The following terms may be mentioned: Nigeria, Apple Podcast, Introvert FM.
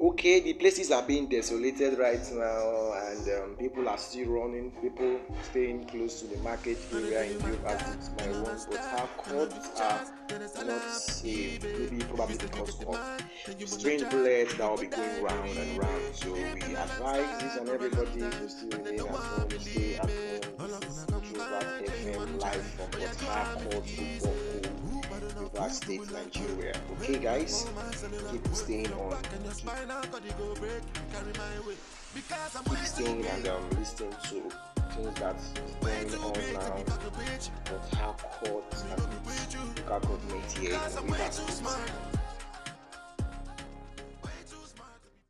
okay, the places are being desolated right now, and people are still running, people staying close to the market area in Europe as it's my own, but our courts are not safe, maybe probably because of strange blood that will be going round and round. So we advise this and everybody to still remain at home, stay at home. This is Introvert FM live from Port Harcourt to Boko, River State, Nigeria. Okay, guys, keep staying on. Keep staying and listening to things that's going on now. But how court and local government here in River State.